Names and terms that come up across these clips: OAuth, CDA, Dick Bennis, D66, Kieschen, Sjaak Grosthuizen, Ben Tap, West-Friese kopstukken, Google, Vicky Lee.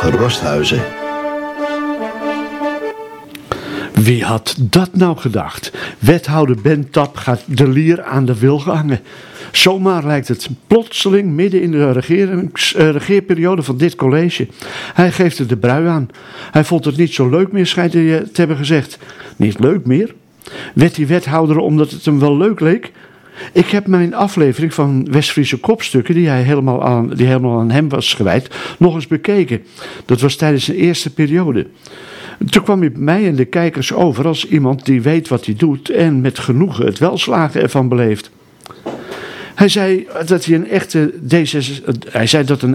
Grosthuizen. Wie had dat nou gedacht? Wethouder Ben Tap gaat de lier aan de wilg hangen. Zomaar lijkt het plotseling midden in de regeerperiode van dit college. Hij geeft het de brui aan. Hij vond het niet zo leuk meer, schijnt hij te hebben gezegd. Niet leuk meer? Werd die wethouder omdat het hem wel leuk leek? Ik heb mijn aflevering van West-Friese kopstukken, die helemaal aan hem was gewijd, nog eens bekeken. Dat was tijdens zijn eerste periode. Toen kwam hij bij mij en de kijkers over als iemand die weet wat hij doet en met genoegen het welslagen ervan beleeft. Hij zei dat een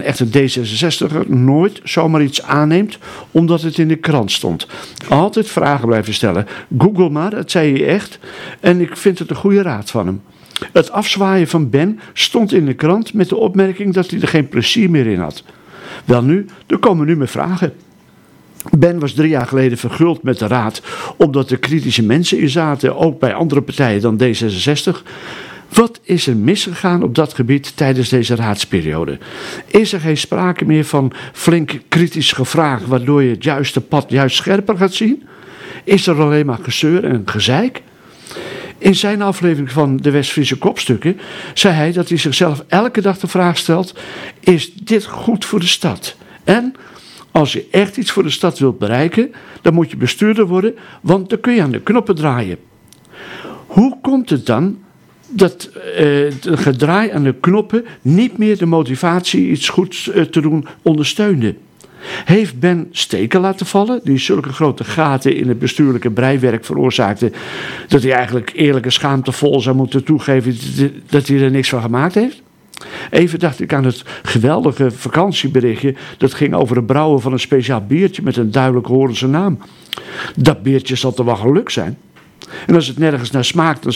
echte D66er nooit zomaar iets aanneemt omdat het in de krant stond. Altijd vragen blijven stellen. Google maar, dat zei hij echt. En ik vind het een goede raad van hem. Het afzwaaien van Ben stond in de krant met de opmerking dat hij er geen plezier meer in had. Welnu, er komen nu meer vragen. Ben was 3 jaar geleden verguld met de raad omdat er kritische mensen in zaten, ook bij andere partijen dan D66. Wat is er misgegaan op dat gebied tijdens deze raadsperiode? Is er geen sprake meer van flink kritisch gevraag waardoor je het juiste pad juist scherper gaat zien? Is er alleen maar gezeur en gezeik? In zijn aflevering van de West-Friese kopstukken zei hij dat hij zichzelf elke dag de vraag stelt: is dit goed voor de stad? En als je echt iets voor de stad wilt bereiken, dan moet je bestuurder worden, want dan kun je aan de knoppen draaien. Hoe komt het dan dat het gedraai aan de knoppen niet meer de motivatie iets goeds te doen ondersteunde? Heeft Ben steken laten vallen die zulke grote gaten in het bestuurlijke breiwerk veroorzaakte dat hij eigenlijk eerlijk en schaamtevol zou moeten toegeven dat hij er niks van gemaakt heeft? Even dacht ik aan het geweldige vakantieberichtje dat ging over het brouwen van een speciaal biertje met een duidelijk horense naam. Dat biertje zal toch wel geluk zijn? En als het nergens naar smaakt, dan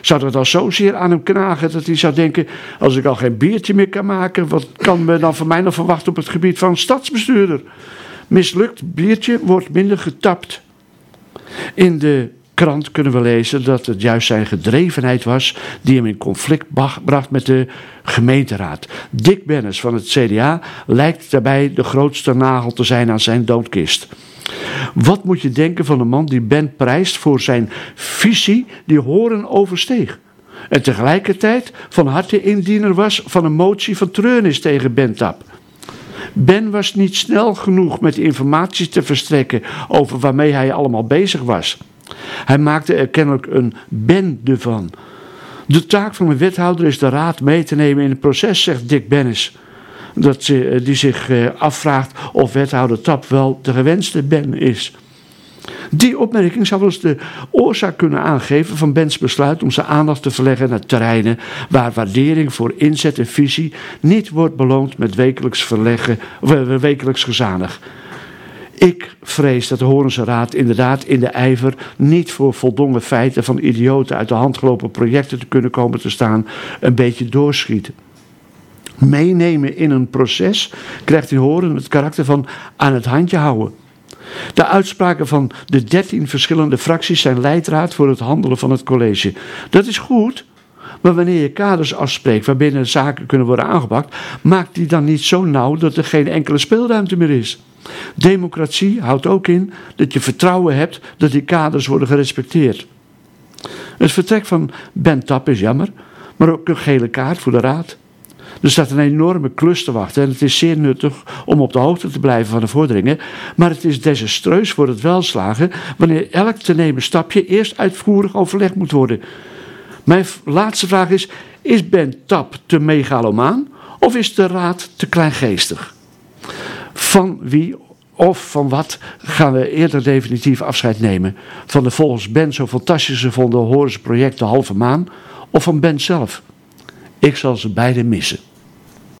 zou dat al zozeer aan hem knagen dat hij zou denken: als ik al geen biertje meer kan maken, wat kan men dan van mij nog verwachten op het gebied van stadsbestuurder? Mislukt biertje wordt minder getapt. In de krant kunnen we lezen dat het juist zijn gedrevenheid was die hem in conflict bracht met de gemeenteraad. Dick Bennis van het CDA lijkt daarbij de grootste nagel te zijn aan zijn doodkist. Wat moet je denken van een man die Ben prijst voor zijn visie die horen oversteeg en tegelijkertijd van harte indiener was van een motie van treurnis tegen Ben Tap? Ben was niet snel genoeg met informatie te verstrekken over waarmee hij allemaal bezig was. Hij maakte er kennelijk een bende van. De taak van een wethouder is de raad mee te nemen in het proces, zegt Dick Bennis. Die zich afvraagt of wethouder Tap wel de gewenste Ben is. Die opmerking zou wel eens de oorzaak kunnen aangeven van Bens besluit om zijn aandacht te verleggen naar terreinen waar waardering voor inzet en visie niet wordt beloond met wekelijks gezanig. Ik vrees dat de Horense Raad inderdaad in de ijver niet voor voldongen feiten van idioten uit de hand gelopen projecten te kunnen komen te staan een beetje doorschieten. Meenemen in een proces krijgt in Horen het karakter van aan het handje houden. De uitspraken van de 13 verschillende fracties zijn leidraad voor het handelen van het college. Dat is goed, maar wanneer je kaders afspreekt waarbinnen zaken kunnen worden aangepakt, maakt die dan niet zo nauw dat er geen enkele speelruimte meer is. Democratie houdt ook in dat je vertrouwen hebt dat die kaders worden gerespecteerd. Het vertrek van Ben Tap is jammer, maar ook een gele kaart voor de raad. Er staat een enorme klus te wachten en het is zeer nuttig om op de hoogte te blijven van de vorderingen, maar het is desastreus voor het welslagen wanneer elk te nemen stapje eerst uitvoerig overlegd moet worden. Mijn laatste vraag is Ben Tap te megalomaan of is de raad te kleingeestig? Van wie of van wat gaan we eerder definitief afscheid nemen? Van de volgens Ben zo fantastisch gevonden Horense project De Halve Maan of van Ben zelf? Ik zal ze beide missen.